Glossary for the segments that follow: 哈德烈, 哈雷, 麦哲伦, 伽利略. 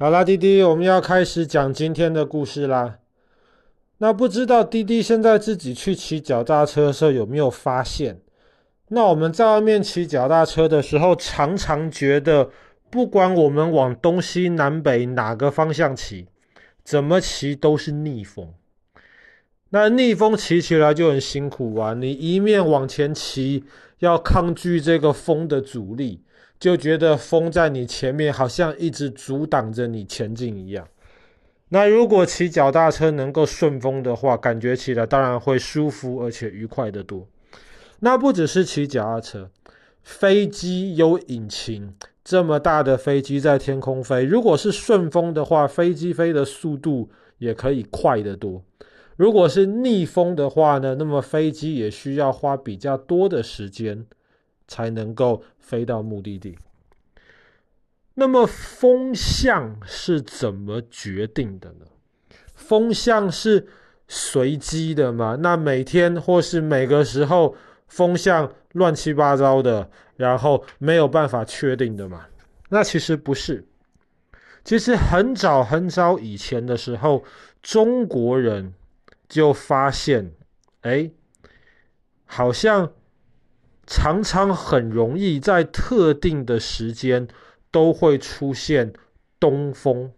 好啦，弟弟，我们要开始讲今天的故事啦。那不知道弟弟现在自己去骑脚踏车的时候有没有发现，那我们在外面骑脚踏车的时候，常常觉得不管我们往东西南北哪个方向骑，怎么骑都是逆风。那逆风骑起来就很辛苦啊，你一面往前骑，要抗拒这个风的阻力，就觉得风在你前面好像一直阻挡着你前进一样。那如果骑脚踏车能够顺风的话，感觉起来当然会舒服而且愉快得多。那不只是骑脚踏车，飞机有引擎，这么大的飞机在天空飞，如果是顺风的话，飞机飞的速度也可以快得多。如果是逆风的话呢，那么飞机也需要花比较多的时间才能够飞到目的地。那么风向是怎么决定的呢？风向是随机的嘛？那每天或是每个时候风向乱七八糟的，然后没有办法确定的嘛？那其实不是。其实很早很早以前的时候，中国人就发现，好像常常很容易在特定的时间都会出现东风，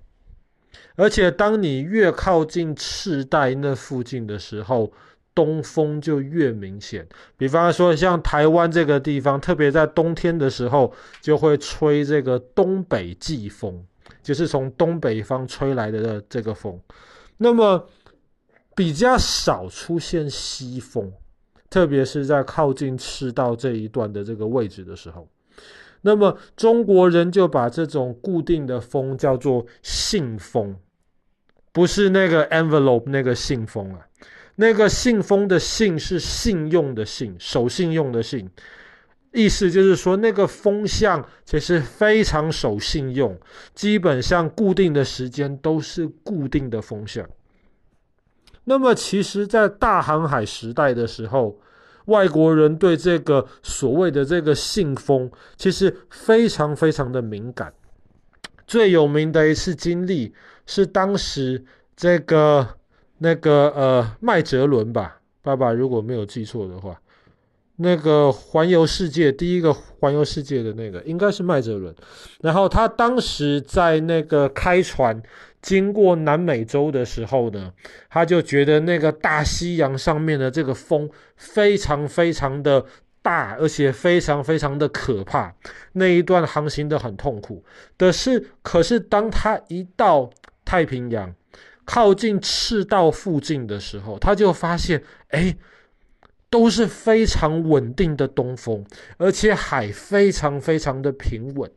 而且当你越靠近赤带那附近的时候，东风就越明显。比方说像台湾这个地方，特别在冬天的时候就会吹这个东北季风，就是从东北方吹来的这个风。那么比较少出现西风，特别是在靠近赤道这一段的这个位置的时候，那么中国人就把这种固定的风叫做信风，不是那个 envelope 那个信风啊，那个信风的信是信用的信，守信用的信，意思就是说那个风向其实非常守信用，基本上固定的时间都是固定的风向。那么其实在大航海时代的时候，外国人对这个所谓的这个信风其实非常非常的敏感。最有名的一次经历是当时这个麦哲伦吧，爸爸如果没有记错的话，那个环游世界第一个环游世界的那个应该是麦哲伦，然后他当时在那个开船经过南美洲的时候呢，他就觉得那个大西洋上面的这个风非常非常的大，而且非常非常的可怕，那一段航行的很痛苦。可是当他一到太平洋靠近赤道附近的时候，他就发现都是非常稳定的东风，而且海非常非常的平稳，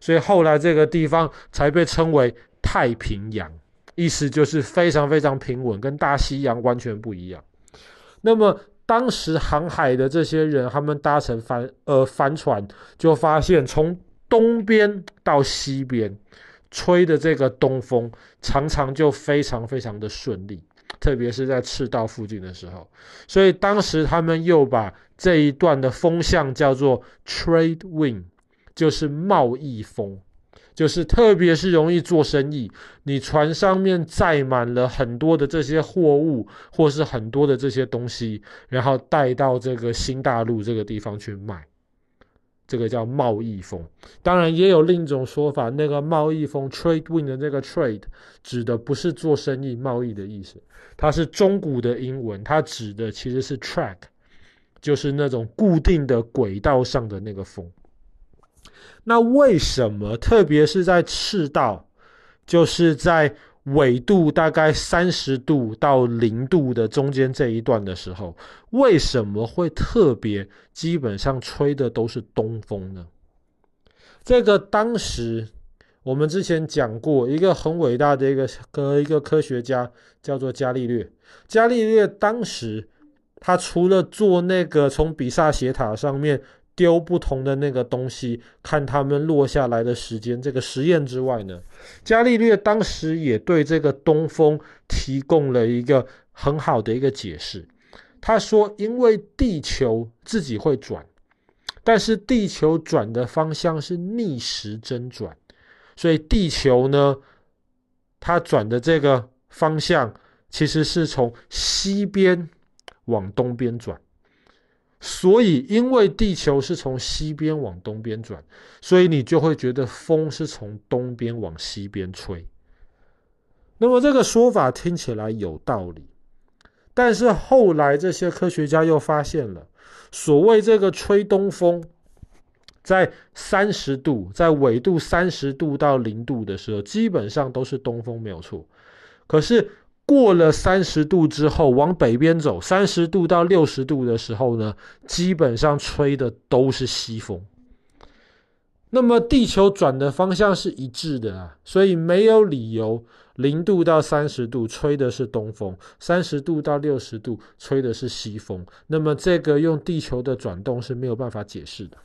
所以后来这个地方才被称为太平洋，意思就是非常非常平稳，跟大西洋完全不一样。那么当时航海的这些人，他们搭乘帆船，就发现从东边到西边吹的这个东风常常就非常非常的顺利，特别是在赤道附近的时候，所以当时他们又把这一段的风向叫做 trade wind， 就是贸易风，就是特别是容易做生意，你船上面载满了很多的这些货物或是很多的这些东西，然后带到这个新大陆这个地方去卖，这个叫贸易风。当然也有另一种说法，那个贸易风 trade wind 的那个 trade 指的不是做生意贸易的意思，它是中古的英文，它指的其实是 track， 就是那种固定的轨道上的那个风。那为什么特别是在赤道，就是在纬度大概30°到0°的中间这一段的时候，为什么会特别基本上吹的都是东风呢？这个当时我们之前讲过，一个很伟大的一个科学家叫做伽利略。伽利略当时他除了做那个从比萨斜塔上面丢不同的那个东西看它们落下来的时间这个实验之外呢，伽利略当时也对这个东风提供了一个很好的一个解释。他说因为地球自己会转，但是地球转的方向是逆时针转，所以地球呢它转的这个方向其实是从西边往东边转，所以因为地球是从西边往东边转，所以你就会觉得风是从东边往西边吹。那么这个说法听起来有道理，但是后来这些科学家又发现了，所谓这个吹东风，在30度，在纬度30度到0度的时候，基本上都是东风没有错。可是过了30度之后，往北边走30度到60度的时候呢，基本上吹的都是西风。那么地球转的方向是一致的啊，所以没有理由0度到30度吹的是东风，30度到60度吹的是西风。那么这个用地球的转动是没有办法解释的。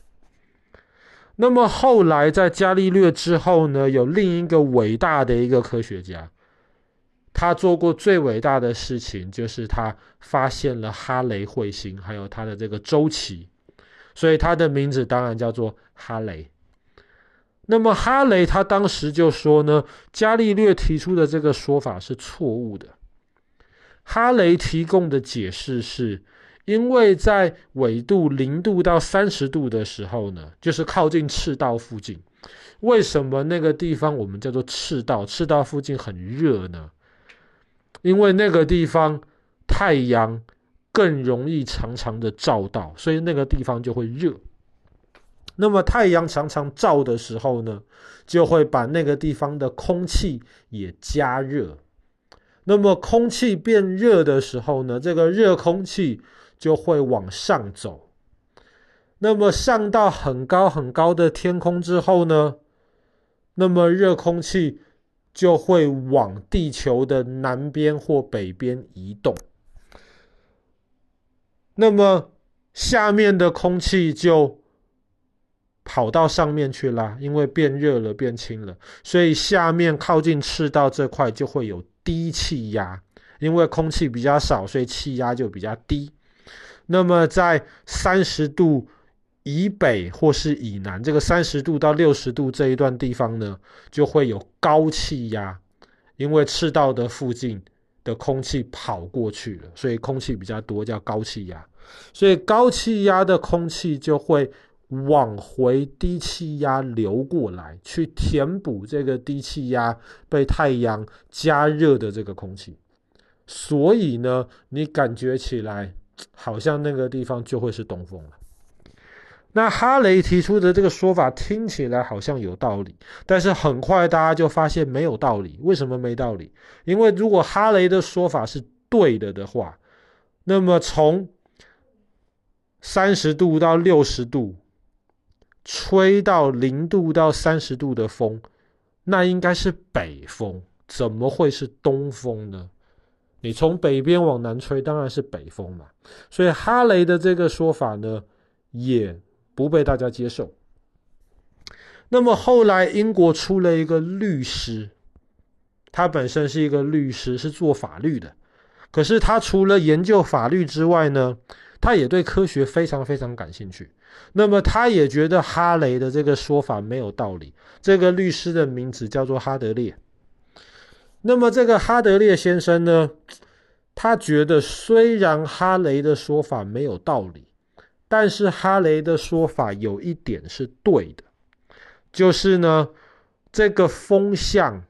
那么后来在伽利略之后呢，有另一个伟大的一个科学家，他做过最伟大的事情，就是他发现了哈雷彗星，还有它的这个周期，所以他的名字当然叫做哈雷。那么哈雷他当时就说呢，伽利略提出的这个说法是错误的。哈雷提供的解释是，因为在纬度0度到30度的时候呢，就是靠近赤道附近。为什么那个地方我们叫做赤道？赤道附近很热呢？因为那个地方太阳更容易常常的照到，所以那个地方就会热。那么太阳常常照的时候呢，就会把那个地方的空气也加热。那么空气变热的时候呢，这个热空气就会往上走。那么上到很高很高的天空之后呢，那么热空气就会往地球的南边或北边移动，那么下面的空气就跑到上面去啦，因为变热了变轻了，所以下面靠近赤道这块就会有低气压，因为空气比较少，所以气压就比较低。那么在30度以北或是以南，这个30度到60度这一段地方呢，就会有高气压，因为赤道的附近的空气跑过去了，所以空气比较多，叫高气压。所以高气压的空气就会往回低气压流过来，去填补这个低气压被太阳加热的这个空气。所以呢，你感觉起来好像那个地方就会是东风了。那哈雷提出的这个说法听起来好像有道理，但是很快大家就发现没有道理。为什么没道理？因为如果哈雷的说法是对的话，那么从30度到60度吹到0度到30度的风，那应该是北风，怎么会是东风呢？你从北边往南吹当然是北风嘛。所以哈雷的这个说法呢，也不被大家接受。那么后来英国出了一个律师，他本身是一个律师，是做法律的，可是他除了研究法律之外呢，他也对科学非常非常感兴趣。那么他也觉得哈雷的这个说法没有道理。这个律师的名字叫做哈德烈。那么这个哈德烈先生呢，他觉得虽然哈雷的说法没有道理，但是哈雷的说法有一点是对的，就是呢，这个风向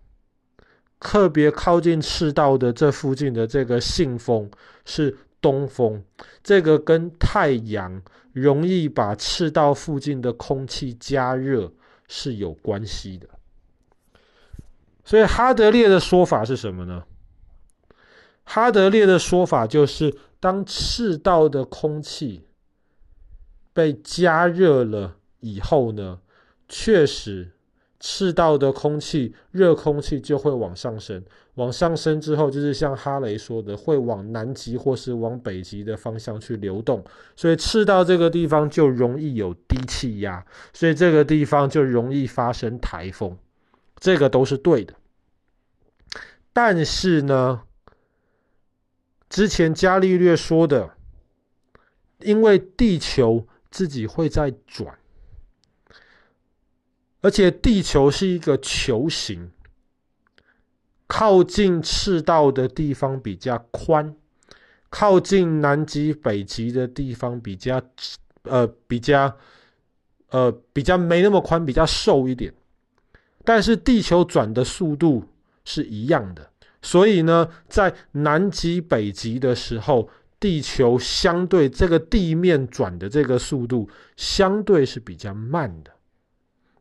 特别靠近赤道的这附近的这个信风是东风，这个跟太阳容易把赤道附近的空气加热是有关系的。所以哈德烈的说法是什么呢？哈德烈的说法就是当赤道的空气被加热了以后呢，确实赤道的空气热空气就会往上升，往上升之后就是像哈雷说的，会往南极或是往北极的方向去流动，所以赤道这个地方就容易有低气压，所以这个地方就容易发生台风，这个都是对的。但是呢，之前伽利略说的，因为地球自己会在转，而且地球是一个球形，靠近赤道的地方比较宽，靠近南极北极的地方比较没那么宽，比较瘦一点，但是地球转的速度是一样的，所以呢在南极北极的时候，地球相对这个地面转的这个速度相对是比较慢的。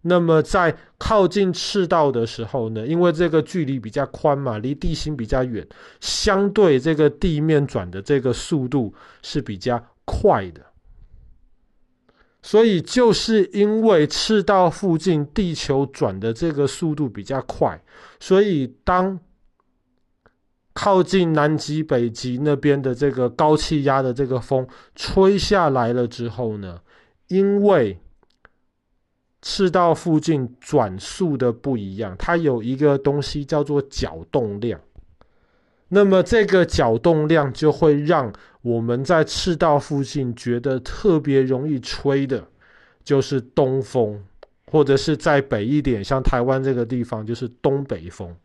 那么在靠近赤道的时候呢，因为这个距离比较宽嘛，离地心比较远，相对这个地面转的这个速度是比较快的。所以就是因为赤道附近地球转的这个速度比较快，所以当靠近南极北极那边的这个高气压的这个风吹下来了之后呢，因为赤道附近转速的不一样，它有一个东西叫做角动量，那么这个角动量就会让我们在赤道附近觉得特别容易吹的就是东风，或者是在北一点像台湾这个地方就是东北风。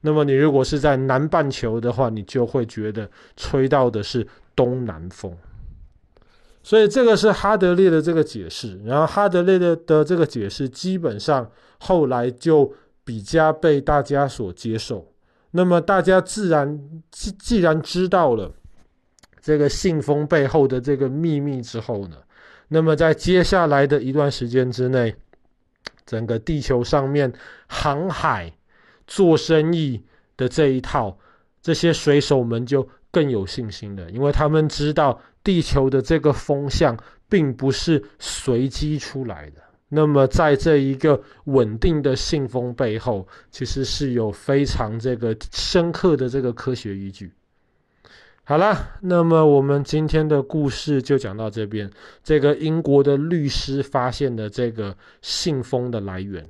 那么你如果是在南半球的话，你就会觉得吹到的是东南风。所以这个是哈德列的这个解释，然后哈德列的这个解释基本上后来就比较被大家所接受。那么大家既然知道了这个信封背后的这个秘密之后呢，那么在接下来的一段时间之内，整个地球上面航海做生意的这一套，这些水手们就更有信心了，因为他们知道地球的这个风向并不是随机出来的。那么在这一个稳定的信封背后，其实是有非常这个深刻的这个科学依据。好了，那么我们今天的故事就讲到这边，这个英国的律师发现的这个信封的来源。